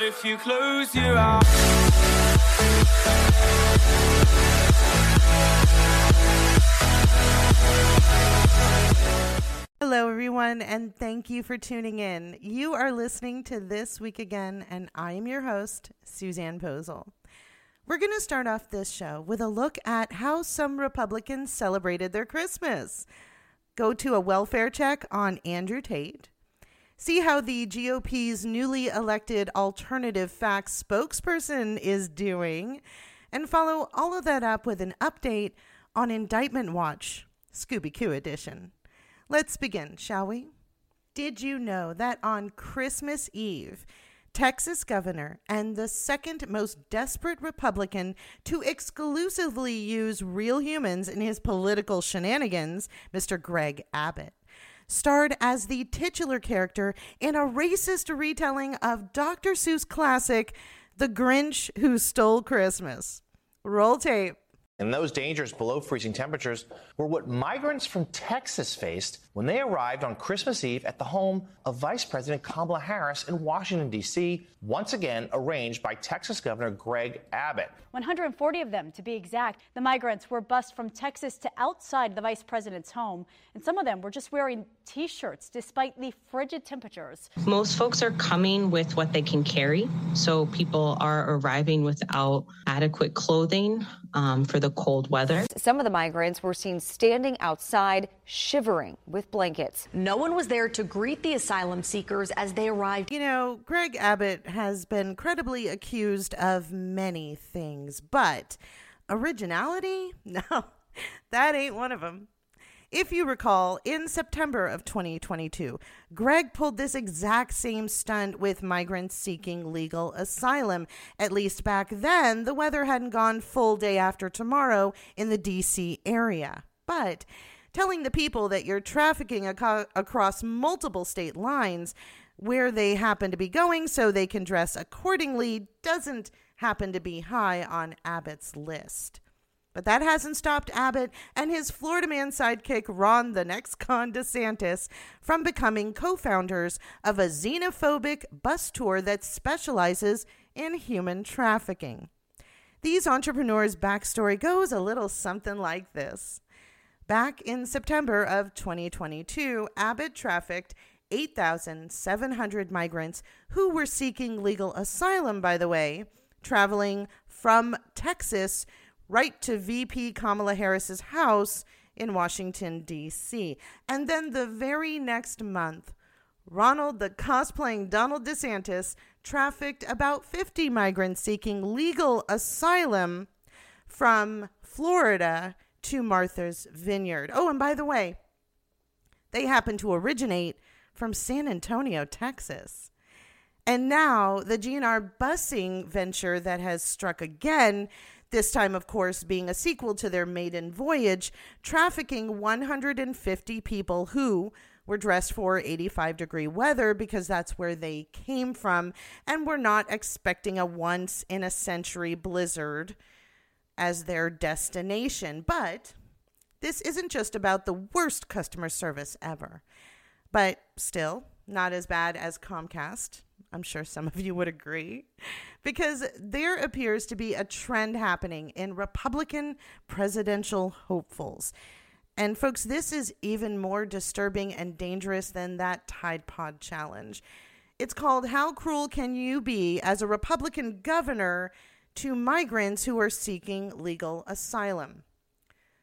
But if you close your eyes. Hello, everyone, and thank you for tuning in. You are listening to This Week Again, and I am your host, Suzanne Posel. We're going to start off this show with a look at how some Republicans celebrated their Christmas. Go to a welfare check on Andrew Tate. See how the GOP's newly elected alternative facts spokesperson is doing. And follow all of that up with an update on Indictment Watch, Scooby-Coo edition. Let's begin, shall we? Did you know that on Christmas Eve, Texas governor and the second most desperate Republican to exclusively use real humans in his political shenanigans, Mr. Greg Abbott, starred as the titular character in a racist retelling of Dr. Seuss' classic, The Grinch Who Stole Christmas. Roll tape. And those dangers below freezing temperatures were what migrants from Texas faced when they arrived on Christmas Eve at the home of Vice President Kamala Harris in Washington, D.C., once again arranged by Texas Governor Greg Abbott. 140 of them, to be exact. The migrants were bused from Texas to outside the vice president's home, and some of them were just wearing T-shirts despite the frigid temperatures. Most folks are coming with what they can carry, so people are arriving without adequate clothing for the cold weather. Some of the migrants were seen standing outside, shivering with blankets. No one was there to greet the asylum seekers as they arrived. You know, Greg Abbott has been credibly accused of many things, but originality? No, that ain't one of them. If you recall, in September of 2022, Greg pulled this exact same stunt with migrants seeking legal asylum. At least back then, the weather hadn't gone full day after tomorrow in the D.C. area. But telling the people that you're trafficking across multiple state lines where they happen to be going so they can dress accordingly doesn't happen to be high on Abbott's list. But that hasn't stopped Abbott and his Florida man sidekick, Ron the Next Con DeSantis, from becoming co-founders of a xenophobic bus tour that specializes in human trafficking. These entrepreneurs' backstory goes a little something like this. Back in September of 2022, Abbott trafficked 8,700 migrants who were seeking legal asylum, by the way, traveling from Texas right to VP Kamala Harris's house in Washington, D.C. And then the very next month, Ronald the cosplaying Donald DeSantis trafficked about 50 migrants seeking legal asylum from Florida to Martha's Vineyard. Oh, and by the way, they happen to originate from San Antonio, Texas. And now the GNR busing venture that has struck again, this time, of course, being a sequel to their maiden voyage, trafficking 150 people who were dressed for 85-degree weather because that's where they came from and were not expecting a once-in-a-century blizzard as their destination. But this isn't just about the worst customer service ever, but still not as bad as Comcast. I'm sure some of you would agree, because there appears to be a trend happening in Republican presidential hopefuls. And folks, this is even more disturbing and dangerous than that Tide Pod challenge. It's called How Cruel Can You Be as a Republican Governor to Migrants Who Are Seeking Legal Asylum.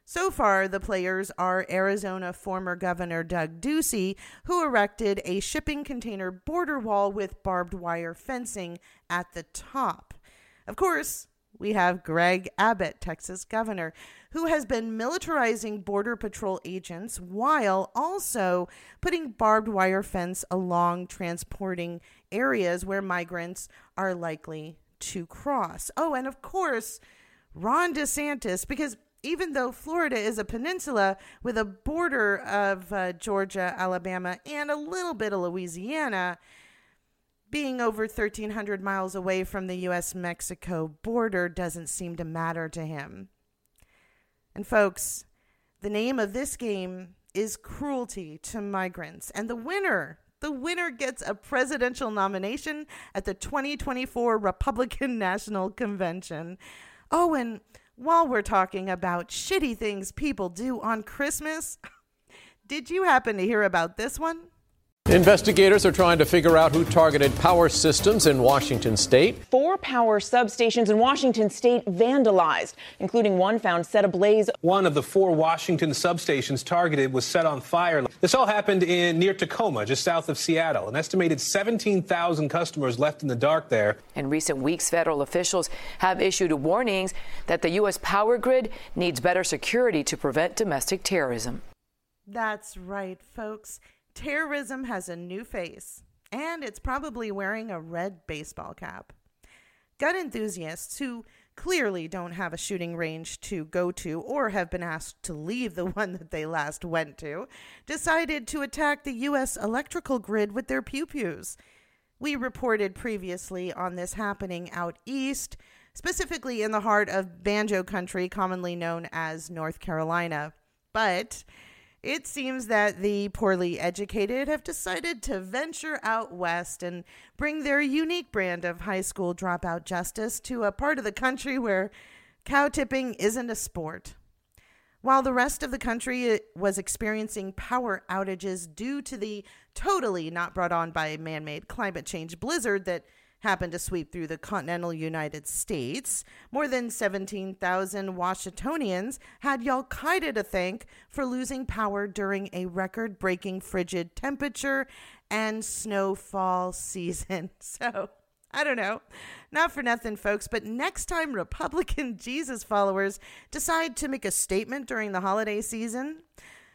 So far, the players are Arizona former Governor Doug Ducey, who erected a shipping container border wall with barbed wire fencing at the top. Of course, we have Greg Abbott, Texas governor, who has been militarizing Border Patrol agents while also putting barbed wire fence along transporting areas where migrants are likely to cross. Oh, and of course, Ron DeSantis, because even though Florida is a peninsula with a border of Georgia, Alabama, and a little bit of Louisiana, being over 1,300 miles away from the U.S.-Mexico border doesn't seem to matter to him. And folks, the name of this game is cruelty to migrants. And the winner, the winner gets a presidential nomination at the 2024 Republican National Convention. Oh, and while we're talking about shitty things people do on Christmas, did you happen to hear about this one? Investigators are trying to figure out who targeted power systems in Washington state. 4 power substations in Washington state vandalized, including one found set ablaze. One of the 4 Washington substations targeted was set on fire. This all happened near Tacoma, just south of Seattle. An estimated 17,000 customers left in the dark there. In recent weeks, federal officials have issued warnings that the U.S. power grid needs better security to prevent domestic terrorism. That's right, folks. Terrorism has a new face, and it's probably wearing a red baseball cap. Gun enthusiasts who clearly don't have a shooting range to go to or have been asked to leave the one that they last went to decided to attack the U.S. electrical grid with their pew-pews. We reported previously on this happening out east, specifically in the heart of banjo country, commonly known as North Carolina. But it seems that the poorly educated have decided to venture out west and bring their unique brand of high school dropout justice to a part of the country where cow tipping isn't a sport. While the rest of the country was experiencing power outages due to the totally not brought on by man-made climate change blizzard that happened to sweep through the continental United States, more than 17,000 Washingtonians had Al-Qaeda to thank for losing power during a record-breaking frigid temperature and snowfall season. So, I don't know, not for nothing, folks, but next time Republican Jesus followers decide to make a statement during the holiday season,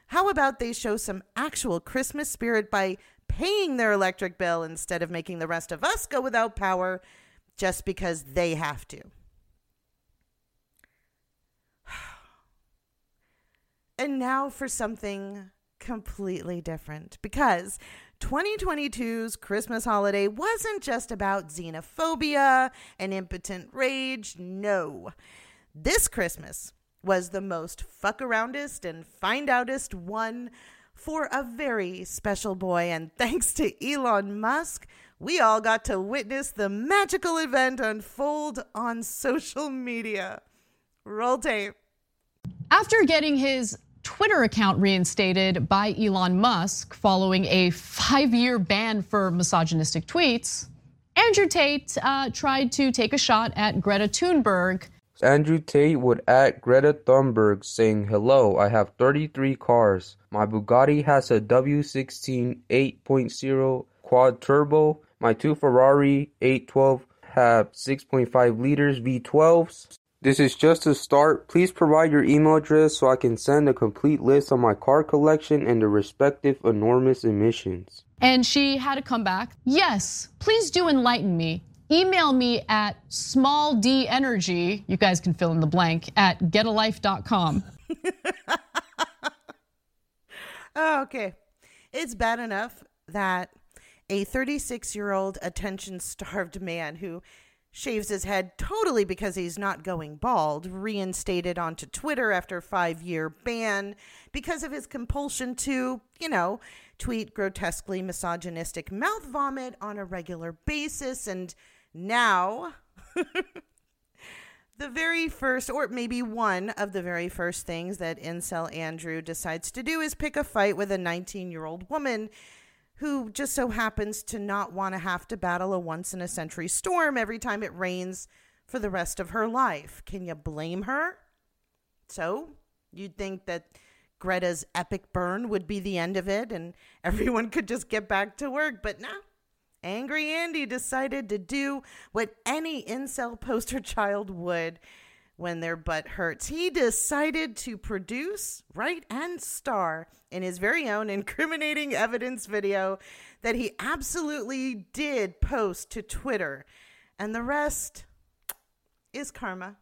how about they show some actual Christmas spirit by paying their electric bill instead of making the rest of us go without power just because they have to. And now for something completely different, because 2022's Christmas holiday wasn't just about xenophobia and impotent rage. No, this Christmas was the most fuck aroundest and find outest one for a very special boy, and thanks to Elon Musk, we all got to witness the magical event unfold on social media. Roll tape. After getting his Twitter account reinstated by Elon Musk following a 5-year ban for misogynistic tweets, Andrew Tate tried to take a shot at Greta Thunberg. Andrew Tate would add Greta Thunberg saying, "Hello, I have 33 cars. My Bugatti has a W16 8.0 quad turbo. My 2 Ferrari 812 have 6.5 liters V12s. This is just a start. Please provide your email address so I can send a complete list of my car collection and the respective enormous emissions." And she had to come back. "Yes, please do enlighten me. Email me at smaldenergy," you guys can fill in the blank, at getalife.com. Okay. It's bad enough that a 36-year-old attention-starved man who shaves his head totally because he's not going bald, reinstated onto Twitter after a 5-year ban because of his compulsion to, tweet grotesquely misogynistic mouth vomit on a regular basis, and now, the very first, or maybe one of the very first things that incel Andrew decides to do is pick a fight with a 19-year-old woman who just so happens to not want to have to battle a once-in-a-century storm every time it rains for the rest of her life. Can you blame her? So, you'd think that Greta's epic burn would be the end of it and everyone could just get back to work, but nah. Angry Andy decided to do what any incel poster child would when their butt hurts. He decided to produce, write, and star in his very own incriminating evidence video that he absolutely did post to Twitter. And the rest is karma.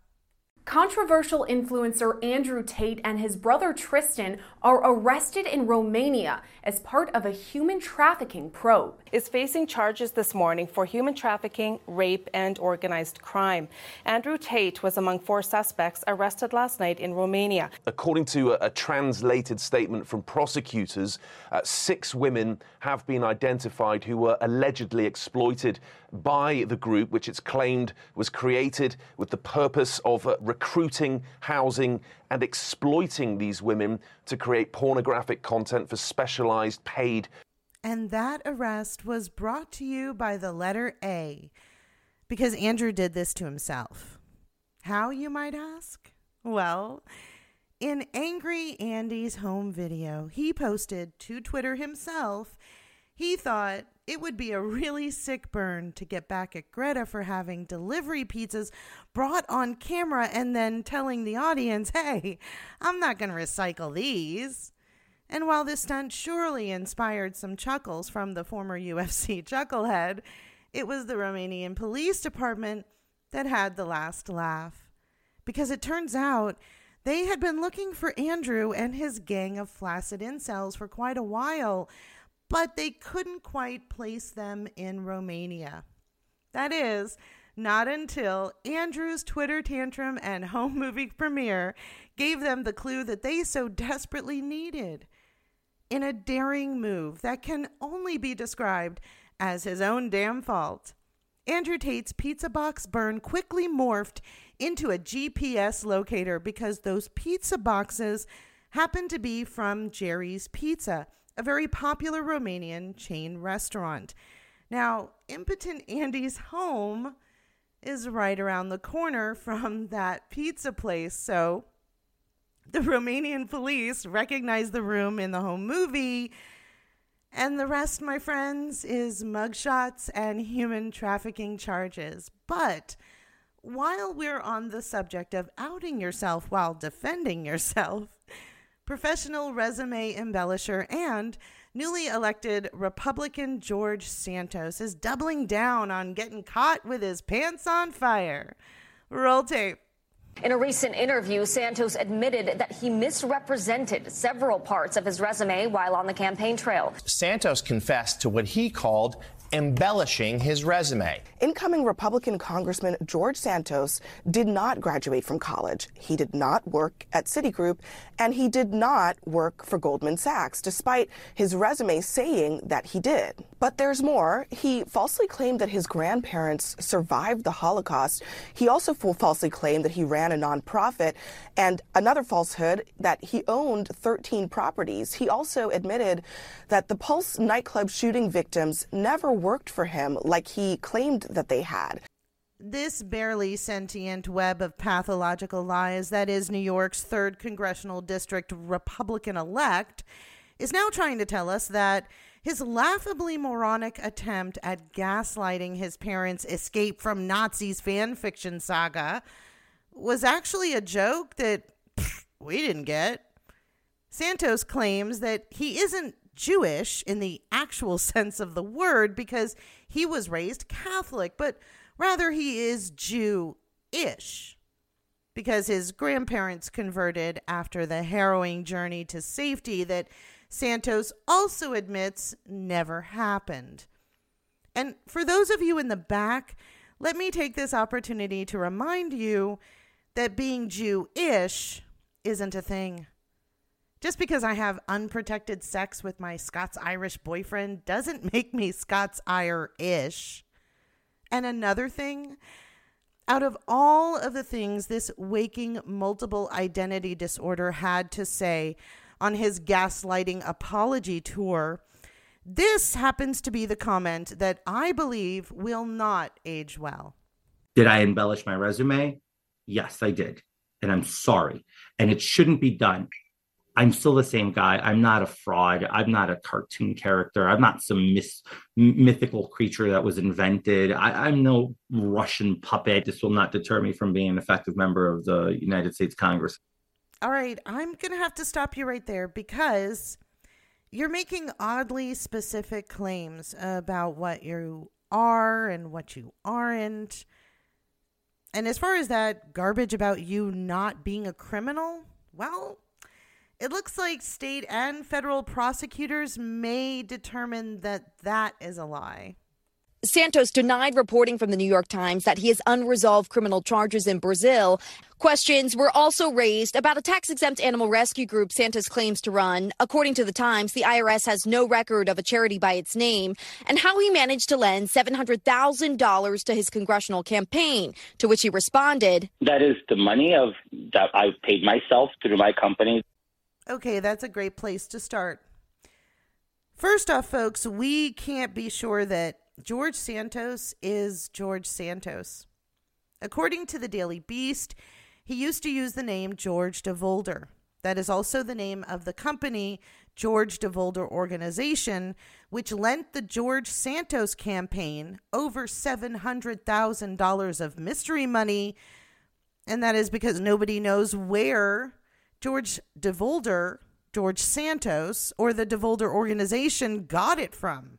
Controversial influencer Andrew Tate and his brother Tristan are arrested in Romania as part of a human trafficking probe. Is facing charges this morning for human trafficking, rape, and organized crime. Andrew Tate was among four suspects arrested last night in Romania. According to a translated statement from prosecutors, six women have been identified who were allegedly exploited by the group, which it's claimed was created with the purpose of recruiting, housing, and exploiting these women to create pornographic content for specialized paid. And that arrest was brought to you by the letter A, because Andrew did this to himself. How, you might ask? Well, in Angry Andy's home video he posted to Twitter himself, he thought it would be a really sick burn to get back at Greta for having delivery pizzas brought on camera and then telling the audience, hey, I'm not going to recycle these. And while this stunt surely inspired some chuckles from the former UFC chucklehead, it was the Romanian police department that had the last laugh. Because it turns out they had been looking for Andrew and his gang of flaccid incels for quite a while, but they couldn't quite place them in Romania. That is, not until Andrew's Twitter tantrum and home movie premiere gave them the clue that they so desperately needed. In a daring move that can only be described as his own damn fault, Andrew Tate's pizza box burn quickly morphed into a GPS locator, because those pizza boxes happened to be from Jerry's Pizza, a very popular Romanian chain restaurant. Now, impotent Andy's home is right around the corner from that pizza place, so the Romanian police recognized the room in the home movie, and the rest, my friends, is mugshots and human trafficking charges. But while we're on the subject of outing yourself while defending yourself, professional resume embellisher and newly elected Republican George Santos is doubling down on getting caught with his pants on fire. Roll tape. In a recent interview, Santos admitted that he misrepresented several parts of his resume while on the campaign trail. Santos confessed to what he called embellishing his resume. Incoming Republican Congressman George Santos did not graduate from college. He did not work at Citigroup, and he did not work for Goldman Sachs, despite his resume saying that he did. But there's more. He falsely claimed that his grandparents survived the Holocaust. He also falsely claimed that he ran a nonprofit, and another falsehood, that he owned 13 properties. He also admitted that the Pulse nightclub shooting victims never worked for him like he claimed that they had. This barely sentient web of pathological lies that is New York's 3rd Congressional District Republican-elect is now trying to tell us that his laughably moronic attempt at gaslighting his parents' escape from Nazis fan fiction saga was actually a joke that we didn't get. Santos claims that he isn't Jewish in the actual sense of the word because he was raised Catholic, but rather he is Jew-ish because his grandparents converted after the harrowing journey to safety that Santos also admits never happened. And for those of you in the back, let me take this opportunity to remind you that being Jew-ish isn't a thing. Just because I have unprotected sex with my Scots-Irish boyfriend doesn't make me Scots-Ire-ish. And another thing, out of all of the things this waking multiple identity disorder had to say on his gaslighting apology tour, this happens to be the comment that I believe will not age well. Did I embellish my resume? Yes, I did. And I'm sorry. And it shouldn't be done. I'm still the same guy. I'm not a fraud. I'm not a cartoon character. I'm not some mythical creature that was invented. I'm no Russian puppet. This will not deter me from being an effective member of the United States Congress. All right. I'm going to have to stop you right there because you're making oddly specific claims about what you are and what you aren't. And as far as that garbage about you not being a criminal, well, it looks like state and federal prosecutors may determine that that is a lie. Santos denied reporting from the New York Times that he has unresolved criminal charges in Brazil. Questions were also raised about a tax-exempt animal rescue group Santos claims to run. According to the Times, the IRS has no record of a charity by its name, and how he managed to lend $700,000 to his congressional campaign, to which he responded, "That is the money that I paid myself through my company." Okay, that's a great place to start. First off, folks, we can't be sure that George Santos is George Santos. According to the Daily Beast, he used to use the name George DeVolder. That is also the name of the company, George DeVolder Organization, which lent the George Santos campaign over $700,000 of mystery money. And that is because nobody knows where George DeVolder, George Santos, or the DeVolder Organization got it from.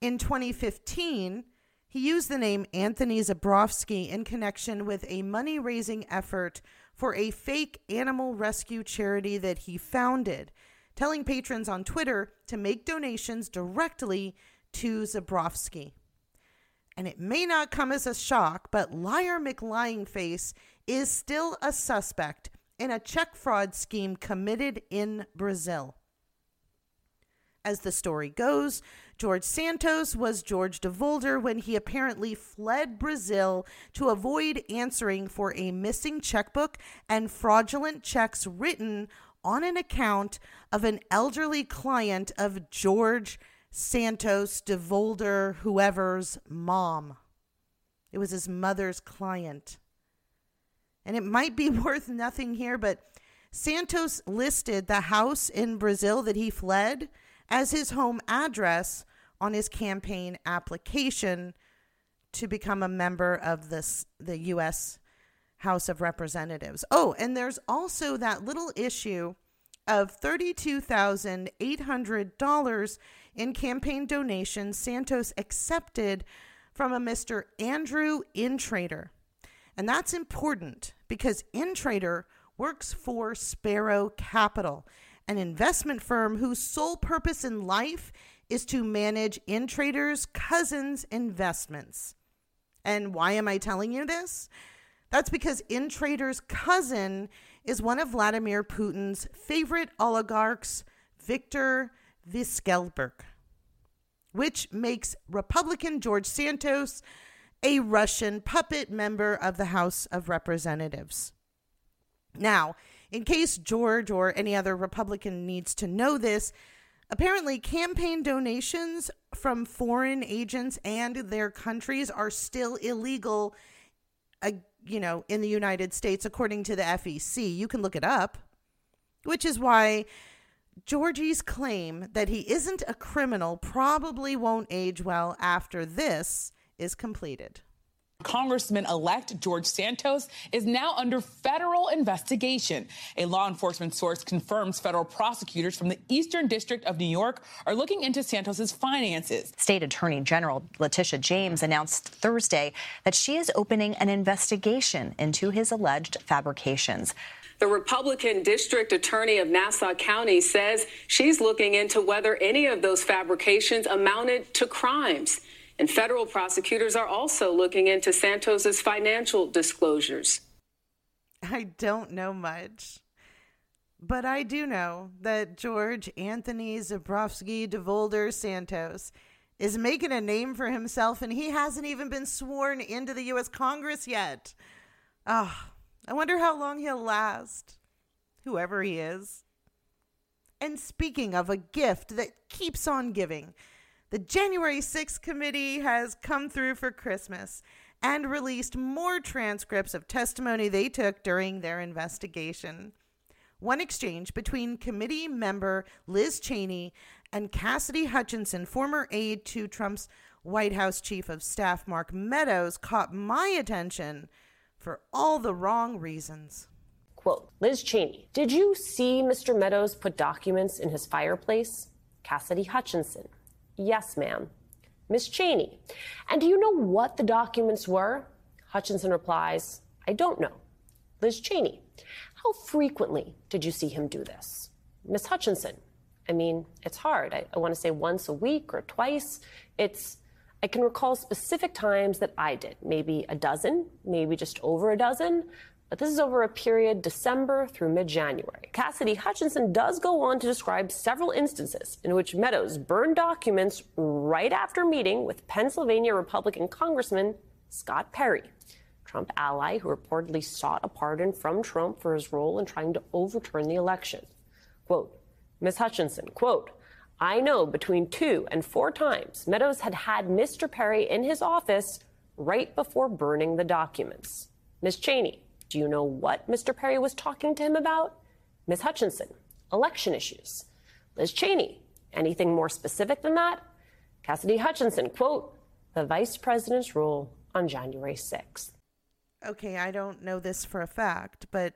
In 2015, he used the name Anthony Zabrowski in connection with a money-raising effort for a fake animal rescue charity that he founded, telling patrons on Twitter to make donations directly to Zabrowski. And it may not come as a shock, but Liar McLyingface is still a suspect in a check fraud scheme committed in Brazil. As the story goes, George Santos was George DeVolder when he apparently fled Brazil to avoid answering for a missing checkbook and fraudulent checks written on an account of an elderly client of George Santos DeVolder, whoever's mom. It was his mother's client. And it might be worth nothing here, but Santos listed the house in Brazil that he fled as his home address on his campaign application to become a member of the U.S. House of Representatives. Oh, and there's also that little issue of $32,800 in campaign donations Santos accepted from a Mr. Andrew Intrater. And that's important because Intrater works for Sparrow Capital, an investment firm whose sole purpose in life is to manage Intrater's cousin's investments. And why am I telling you this? That's because Intrater's cousin is one of Vladimir Putin's favorite oligarchs, Viktor Vekselberg, which makes Republican George Santos a Russian puppet member of the House of Representatives. Now, in case George or any other Republican needs to know this, apparently campaign donations from foreign agents and their countries are still illegal, in the United States, according to the FEC. You can look it up, which is why Georgie's claim that he isn't a criminal probably won't age well after this is completed. Congressman-elect George Santos is now under federal investigation. A law enforcement source confirms federal prosecutors from the Eastern District of New York are looking into Santos's finances. State Attorney General Letitia James announced Thursday that she is opening an investigation into his alleged fabrications. The Republican District Attorney of Nassau County says she's looking into whether any of those fabrications amounted to crimes. And federal prosecutors are also looking into Santos's financial disclosures. I don't know much, but I do know that George Anthony Zabrowski DeVolder Santos is making a name for himself, and he hasn't even been sworn into the U.S. Congress yet. Oh, I wonder how long he'll last, whoever he is. And speaking of a gift that keeps on giving, the January 6th committee has come through for Christmas and released more transcripts of testimony they took during their investigation. One exchange between committee member Liz Cheney and Cassidy Hutchinson, former aide to Trump's White House Chief of Staff Mark Meadows, caught my attention for all the wrong reasons. Quote, Liz Cheney, did you see Mr. Meadows put documents in his fireplace? Cassidy Hutchinson. Yes, ma'am. Miss Cheney. And do you know what the documents were? Hutchinson replies, I don't know. Liz Cheney, how frequently did you see him do this? Ms. Hutchinson, I mean, it's hard. I want to say once a week or twice. I can recall specific times that I did, maybe a dozen, maybe just over a dozen. But this is over a period December through mid-January. Cassidy Hutchinson does go on to describe several instances in which Meadows burned documents right after meeting with Pennsylvania Republican Congressman Scott Perry, Trump ally who reportedly sought a pardon from Trump for his role in trying to overturn the election. Quote, Ms. Hutchinson, quote, I know between 2 and 4 times Meadows had Mr. Perry in his office right before burning the documents. Ms. Cheney, do you know what Mr. Perry was talking to him about? Ms. Hutchinson, election issues. Liz Cheney, anything more specific than that? Cassidy Hutchinson, quote, the vice president's role on January 6th. Okay, I don't know this for a fact, but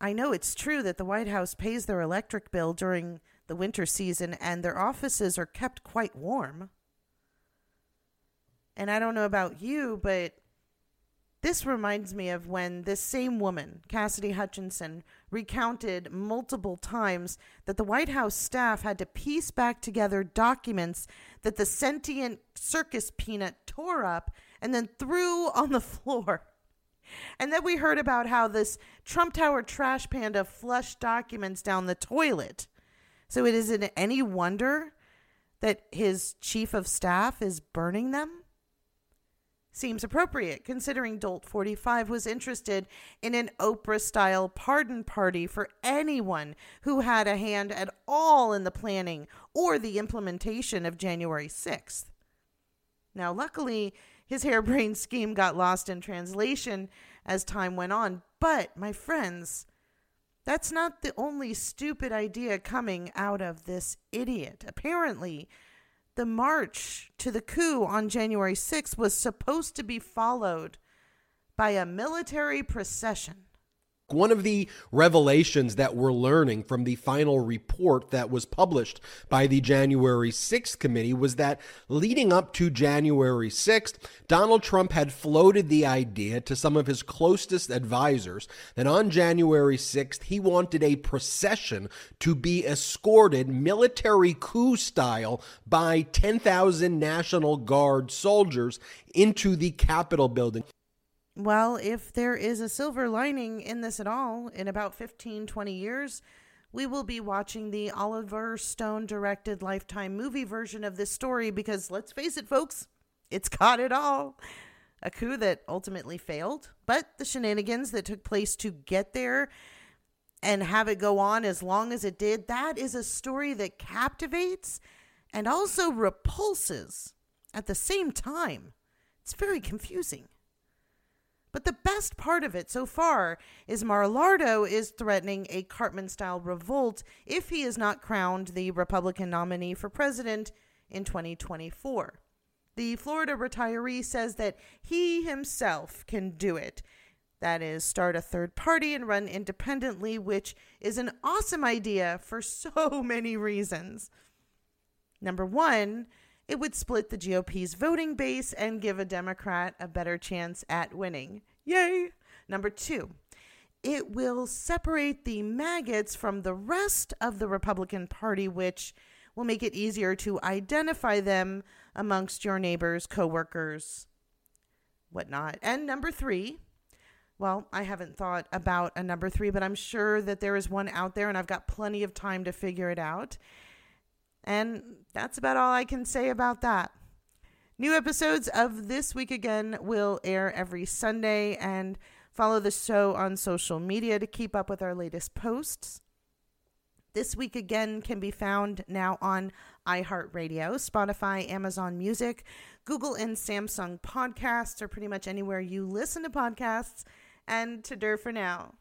I know it's true that the White House pays their electric bill during the winter season and their offices are kept quite warm. And I don't know about you, but this reminds me of when this same woman, Cassidy Hutchinson, recounted multiple times that the White House staff had to piece back together documents that the sentient circus peanut tore up and then threw on the floor. And then we heard about how this Trump Tower trash panda flushed documents down the toilet. So it isn't any wonder that his chief of staff is burning them? Seems appropriate, considering Dolt 45 was interested in an Oprah-style pardon party for anyone who had a hand at all in the planning or the implementation of January 6th. Now, luckily, his harebrained scheme got lost in translation as time went on. But, my friends, that's not the only stupid idea coming out of this idiot. Apparently, the march to the coup on January 6th was supposed to be followed by a military procession. One of the revelations that we're learning from the final report that was published by the January 6th committee was that leading up to January 6th, Donald Trump had floated the idea to some of his closest advisors that on January 6th, he wanted a procession to be escorted military coup style by 10,000 National Guard soldiers into the Capitol building. Well, if there is a silver lining in this at all, in about 15, 20 years, we will be watching the Oliver Stone-directed Lifetime movie version of this story because, let's face it, folks, it's got it all. A coup that ultimately failed, but the shenanigans that took place to get there and have it go on as long as it did, that is a story that captivates and also repulses at the same time. It's very confusing. But the best part of it so far is Marlardo is threatening a Cartman-style revolt if he is not crowned the Republican nominee for president in 2024. The Florida retiree says that he himself can do it. That is, start a third party and run independently, which is an awesome idea for so many reasons. Number one, it would split the GOP's voting base and give a Democrat a better chance at winning. Yay! Number two, it will separate the maggots from the rest of the Republican Party, which will make it easier to identify them amongst your neighbors, coworkers, whatnot. And number three, well, I haven't thought about a number three, but I'm sure that there is one out there and I've got plenty of time to figure it out. And that's about all I can say about that. New episodes of This Week Again will air every Sunday, and follow the show on social media to keep up with our latest posts. This Week Again can be found now on iHeartRadio, Spotify, Amazon Music, Google and Samsung podcasts, or pretty much anywhere you listen to podcasts. And ta-der for now.